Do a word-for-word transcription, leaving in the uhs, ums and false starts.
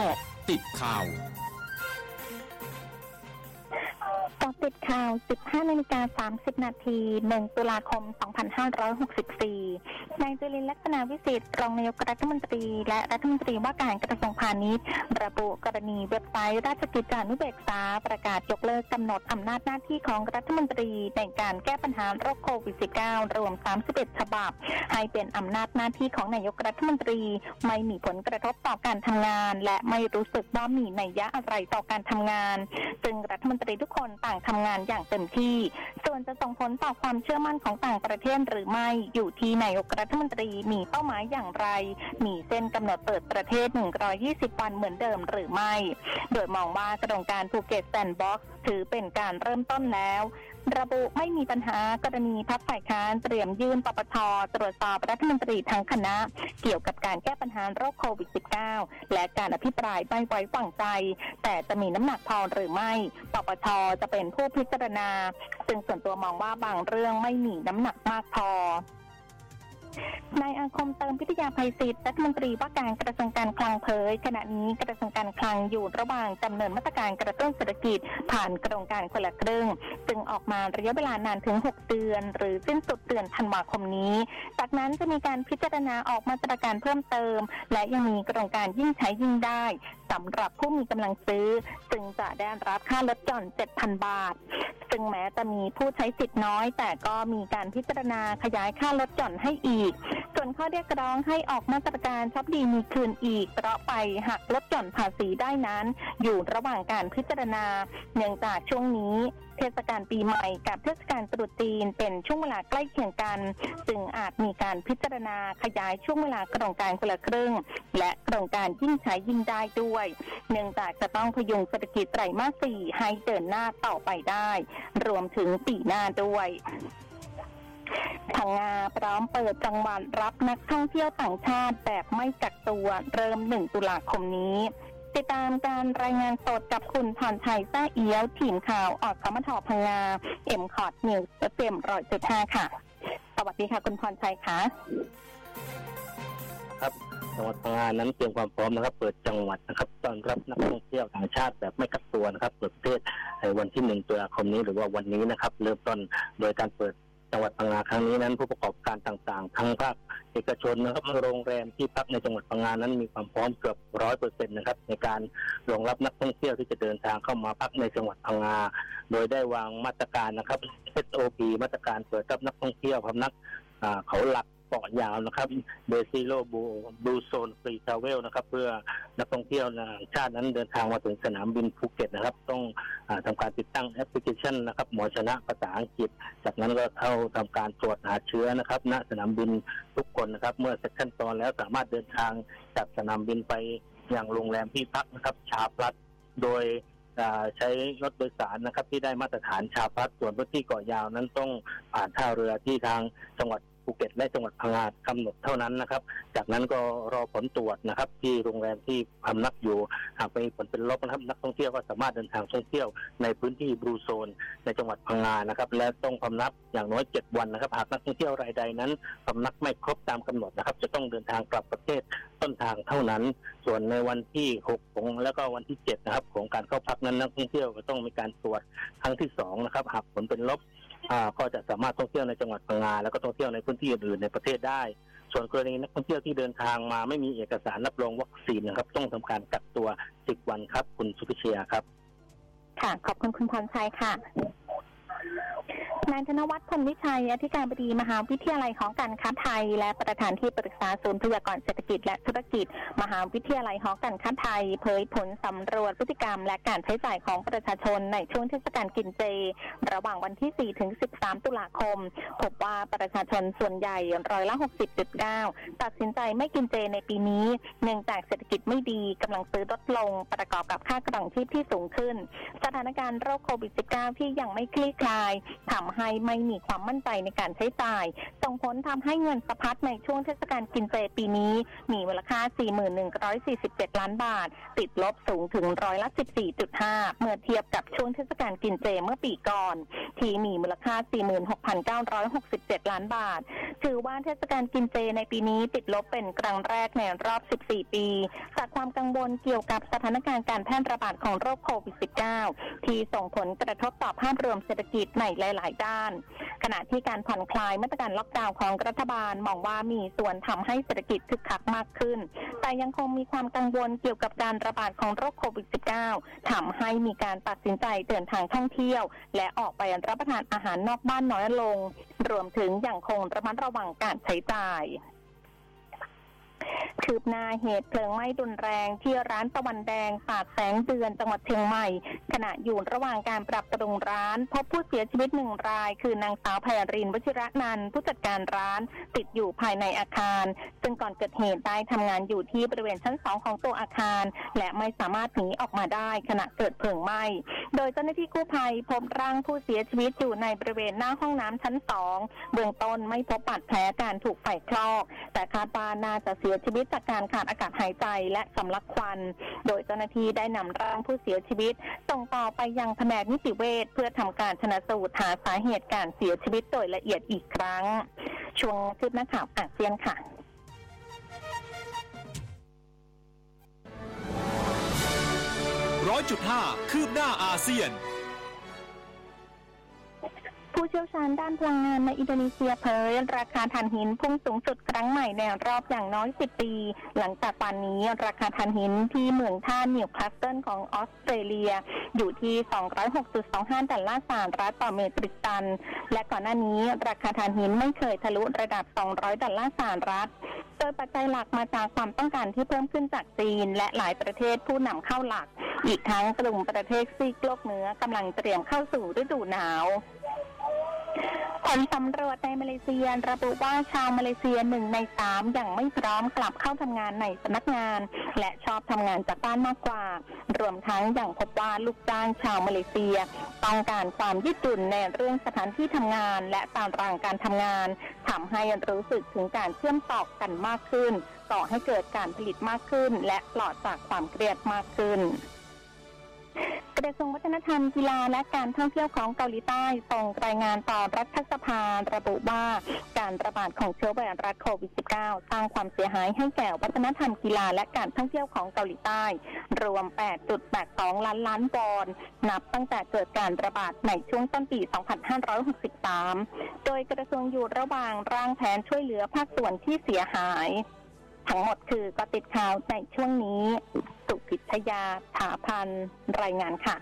เกาะติดข่าวเกาะติดข่าว สิบห้านาฬิกาสามสิบนาที หนึ่งตุลาคมสองพันห้าร้อยหกสิบสี่นายจุลินทร์ลักษณะวิสิทธิ์รองนายกรัฐมนตรีและรัฐมนตรีว่าการกระทรวงพาณิชย์ระบุกรณีเว็บไซต์ราชกิจจานุเบกษาประกาศยกเลิกกำหนดอำนาจหน้าที่ของรัฐมนตรีในการแก้ปัญหาโรคโควิด สิบเก้า รวมสามสิบเอ็ดฉบับให้เป็นอำนาจหน้าที่ของนายกรัฐมนตรีไม่มีผลกระทบต่อการทำงานและไม่รู้สึกว่ามีนัยยะอะไรต่อการทำงานซึ่งรัฐมนตรีทุกคนต่างทำงานอย่างเต็มที่ส่วนจะส่งผลต่อความเชื่อมั่นของต่างประเทศหรือไม่อยู่ที่นายกรัฐมนตรีมีเป้าหมายอย่างไรมีเส้นกำหนดเปิดประเทศหนึ่งร้อยยี่สิบวันเหมือนเดิมหรือไม่โดยมองว่าโครงการภูเก็ตแซนด์บ็อกซ์ถือเป็นการเริ่มต้นแล้วระบุไม่มีปัญหากรณีพรรคฝ่ายค้านเตรียมยื่นปปช.ตรวจสอบรัฐมนตรีทั้งคณะเกี่ยวกับการแก้ปัญหาโรคโควิด สิบเก้า และการอภิปรายไม่ไว้วางใจแต่จะมีน้ำหนักพอหรือไม่ปปช.จะเป็นผู้พิจารณาซึ่งส่วนตัวมองว่าบางเรื่องไม่มีน้ำหนักมากพอนายอาคมเติมพิทยาภัยศิษย์รัฐมนตรีว่าการกระทรวงการคลังเผยขณะนี้กระทรวงการคลังอยู่ระหว่างดำเนินมาตรการกระตุ้นเศรษฐกิจผ่านโครงการคนละครึ่งซึ่งออกมาระยะเวลานานถึงหกเดือนหรือสิ้นสุดเดือนธันวาคมนี้จากนั้นจะมีการพิจารณาออกมาตรการเพิ่มเติมและยังมีโครงการยิ่งใช้ยิ่งได้สำหรับผู้มีกำลังซื้อซึ่งจะได้รับค่าลดหย่อน เจ็ดพันบาทซึ่งแม้จะมีผู้ใช้สิทธิ์น้อยแต่ก็มีการพิจารณาขยายค่าลดหย่อนให้อีกส่วนข้อเรียกร้องให้ออกมาตรการช็อปดีมีคืนอีกเพราะไปหักลดหย่อนภาษีได้นั้นอยู่ระหว่างการพิจารณาเนื่องจากช่วงนี้เทศกาลปีใหม่กับเทศกาลตรุษจีนเป็นช่วงเวลาใกล้เคียงกันจึงอาจมีการพิจารณาขยายช่วงเวลาโครงการคนละครึ่งและโครงการยิ่งใช้ยิ่งได้ด้วยเนื่องจากจะต้องพยุงเศรษฐกิจไตรมาสสี่ให้เดินหน้าต่อไปได้รวมถึงปีหน้าด้วยพังงาพร้อมเปิดจังหวัดรับนักท่องเที่ยวต่างชาติแบบไม่กักตัวเริ่มหนึ่งตุลาคมนี้ติดตามการรายงานสดกับคุณพรชัยแซ่เอี้ยวทีมข่าวอสมท.พังงา เอ็ม คอร์ News เอฟ เอ็ม หนึ่งศูนย์ห้า ค่ะสวัสดีค่ะคุณพรชัยค่ะครับจังหวัดพังงานั้นเตรียมความพร้อมนะครับเปิดจังหวัดนะครับต้อนรับนักท่องเที่ยวต่างชาติแบบไม่กักตัวนะครับเปิดประเทศในวันที่หนึ่งตุลาคมนี้หรือว่าวันนี้นะครับเริ่มต้นโดยการเปิดจังหวัดพังงาครั้งนี้นั้นผู้ประกอบการต่างๆทั้งภาคเอกชนนะครับโรงแรมที่พักในจังหวัดพังงานั้นมีความพร้อมเกือบ ร้อยเปอร์เซ็นต์ นะครับในการรองรับนักท่องเที่ยวที่จะเดินทางเข้ามาพักในจังหวัดพังงาโดยได้วางมาตรการนะครับ เอส โอ พี มาตรการเปิดรับนักท่องเที่ยวพำนักเขาหลักเกาะยาวนะครับเบซิโลบูโซนฟรีทราเวลนะครับเพื่อนักท่องเที่ยวชาตินั้นเดินทางมาถึงสนามบินภูเก็ตนะครับต้องอทำการติดตั้งแอปพลิเคชันนะครับหมอชนะภาษาอังกฤษจากนั้นก็เข้าทำการตรวจหาเชื้อนะครับณนะสนามบินทุกคนนะครับเมื่อเสร็จขั้นตอนแล้วสามารถเดินทางจากสนามบินไปอย่างโรงแรมที่พักนะครับชาพลัสโดยใช้รถโดยสารนะครับที่ได้มาตรฐานชาพลัสส่วนพื้นที่เกาะยาวนั้นต้องผ่านท่าเรือที่ทางจังหวัดภูเก็ตและจังหวัดพังงากำหนดเท่านั้นนะครับจากนั้นก็รอผลตรวจนะครับที่โรงแรมที่พำนักอยู่หากไปผลเป็นลบนะครับนักท่องเที่ยวก็สามารถเดินทางท่องเที่ยวในพื้นที่บลูโซนในจังหวัดพังงานะครับและต้องพำนักอย่างน้อยเจ็ดวันนะครับหากนักท่องเที่ยวรายใดนั้นพำนักไม่ครบตามกำหนดนะครับจะต้องเดินทางกลับประเทศต้นทางเท่านั้นส่วนในวันที่หกของแล้วก็วันที่เจ็ดนะครับของการเข้าพักนั้นนักท่องเที่ยวก็ต้องมีการตรวจครั้งที่สองนะครับหากผลเป็นลบก็จะสามารถท่องเที่ยวในจังหวัดพังงาแล้วก็ท่องเที่ยวในพื้นที่อื่นในประเทศได้ส่วนกรณีนักท่องเที่ยวที่เดินทางมาไม่มีเอกสารรับรองวัคซีนนะครับต้องทำการกักตัวสิบวันครับคุณสุพิเชียครับค่ะขอบคุณคุณพรชัยค่ะนายธนวัฒน์พลวิชัยอธิการบดีมหาวิทยาลัยหอการค้าไทยและประธานที่ปรึกษาศูนย์พยากรณ์เศรษฐกิจและธุรกิจมหาวิทยาลัยหอการค้าไทยเผยผลสำรวจพฤติกรรมและการใช้จ่ายของประชาชนในช่วงเทศกาลกินเจระหว่างวันที่สี่ถึงสิบสามตุลาคมพบว่าประชาชนส่วนใหญ่ร้อยละ หกสิบจุดเก้า ตัดสินใจไม่กินเจในปีนี้เนื่องจากเศรษฐกิจไม่ดีกำลังซื้อลดลงประกอบกับค่าครองชีพที่สูงขึ้นสถานการณ์โรคโควิด สิบเก้า ที่ยังไม่คลี่คล ลายทำให้ไม่มีความมั่นใจในการใช้จ่ายส่งผลทำให้เงินสะพัดในช่วงเทศกาลกินเจปีนี้มีมูลค่า สี่หมื่นหนึ่งร้อยสี่สิบเจ็ด ล้านบาทติดลบสูงถึงร้อยละ สิบสี่จุดห้า เมื่อเทียบกับช่วงเทศกาลกินเจเมื่อปีก่อนที่มีมูลค่า สี่หมื่นหกพันเก้าร้อยหกสิบเจ็ด ล้านบาทถือว่าเทศกาลกินเจในปีนี้ติดลบเป็นครั้งแรกในรอบสิบสี่ปีจากความกังวลเกี่ยวกับสถานการณ์การแพร่ระบาดของโรคโควิด สิบเก้า ที่ส่งผลกระทบต่อภาพรวมเศรษฐกิจในหลายๆด้านขณะที่การผ่อนคลายมาตรการล็อกดาวน์ของรัฐบาลมองว่ามีส่วนทำให้เศรษฐกิจคึกคักมากขึ้นแต่ยังคงมีความกังวลเกี่ยวกับการระบาดของโรคโควิด สิบเก้า ทำให้มีการตัดสินใจเดินทางท่องเที่ยวและออกไปรับประทานอาหารนอกบ้านน้อยลงรวมถึงยังคงระมัดระวังการใช้จ่ายคืบหน้าเหตุเพลิงไหม้รุนแรงที่ร้านตะวันแดงปากแสงเดือนจังหวัดเชียงใหม่ขณะอยู่ระหว่างการปรับปรุงร้านพบผู้เสียชีวิตหนึ่งรายคือนางสาวไพรินทร์วชิระนันท์ผู้จัดการร้านติดอยู่ภายในอาคารซึ่งก่อนเกิดเหตุได้ทำงานอยู่ที่บริเวณชั้นสองของตัวอาคารและไม่สามารถหนีออกมาได้ขณะเกิดเพลิงไหม้โดยเจ้าหน้าที่กู้ภัยพบร่างผู้เสียชีวิตอยู่ในบริเวณหน้าห้องน้ำชั้นสองเบื้องต้นไม่พบบาดแผลการถูกไฟคลอกแต่คาดว่าน่าจะเสียชีวิตจากการขาดอากาศหายใจและสำลักควันโดยเจ้าหน้าที่ได้นำร่างผู้เสียชีวิตส่งต่อไปยังแผนกนิติเวชเพื่อทำการชันสูตรหาสาเหตุการเสียชีวิตโดยละเอียดอีกครั้งช่วงคืบหน้าข่าวอาเซียนค่ะร้อยจุดห้าคืบหน้าอาเซียนผู้เชี่ยวชาญด้านพลังงานในอินโดนีเซียเผยราคาถ่านหินพุ่งสูงสุดครั้งใหม่ในรอบอย่างน้อยสิบปีหลังจากป่านนี้ราคาถ่านหินที่เมืองท่านิวคาสเซิลของออสเตรเลียอยู่ที่ สองร้อยหกจุดสองห้า ดอลลาร์สหรัฐต่อเมตริกตันและก่อนหน้านี้ราคาถ่านหินไม่เคยทะลุระดับสองร้อยดอลลาร์สหรัฐโดยปัจจัยหลักมาจากความต้องการที่เพิ่มขึ้นจากจีนและหลายประเทศผู้นำเข้าหลักอีกทั้งกลุ่มประเทศซีกโลกเหนือกำลังเตรียมเข้าสู่ฤดูหนาวผลสำรวจในมาเลเซียระบุว่าชาวมาเลเซียหนึ่งในสามยังไม่พร้อมกลับเข้าทำงานในสำนักงานและชอบทำงานจากบ้านมากกว่ารวมทั้งยังพบว่าลูกจ้างชาวมาเลเซียต้องการความยืดหยุ่นในเรื่องสถานที่ทำงานและตารางการทำงานทำให้รู้สึกถึงการเชื่อมต่อกันมากขึ้นก่อให้เกิดการผลิตมากขึ้นและปลอดจากความเครียดมากขึ้นกระทรวงวัฒนธรรมกีฬาและการท่องเที่ยวของเกาหลีใต้ส่งรายงานต่อรัฐสภาระบุว่าการระบาดของเชื้อไวรัสโควิด สิบเก้า สร้างความเสียหายให้แก่วัฒนธรรมกีฬาและการท่องเที่ยวของเกาหลีใต้รวม แปดจุดแปดสอง ล้านล้านวอนนับตั้งแต่เกิดการระบาดในช่วงต้นปี สองพันห้าร้อยหกสิบสาม โดยกระทรวงอยู่ระหว่างร่างแผนช่วยเหลือภาคส่วนที่เสียหายทั้งหมดคือก็ติดข่าวในช่วงนี้สุพิชยาถาพันรายงานค่ะ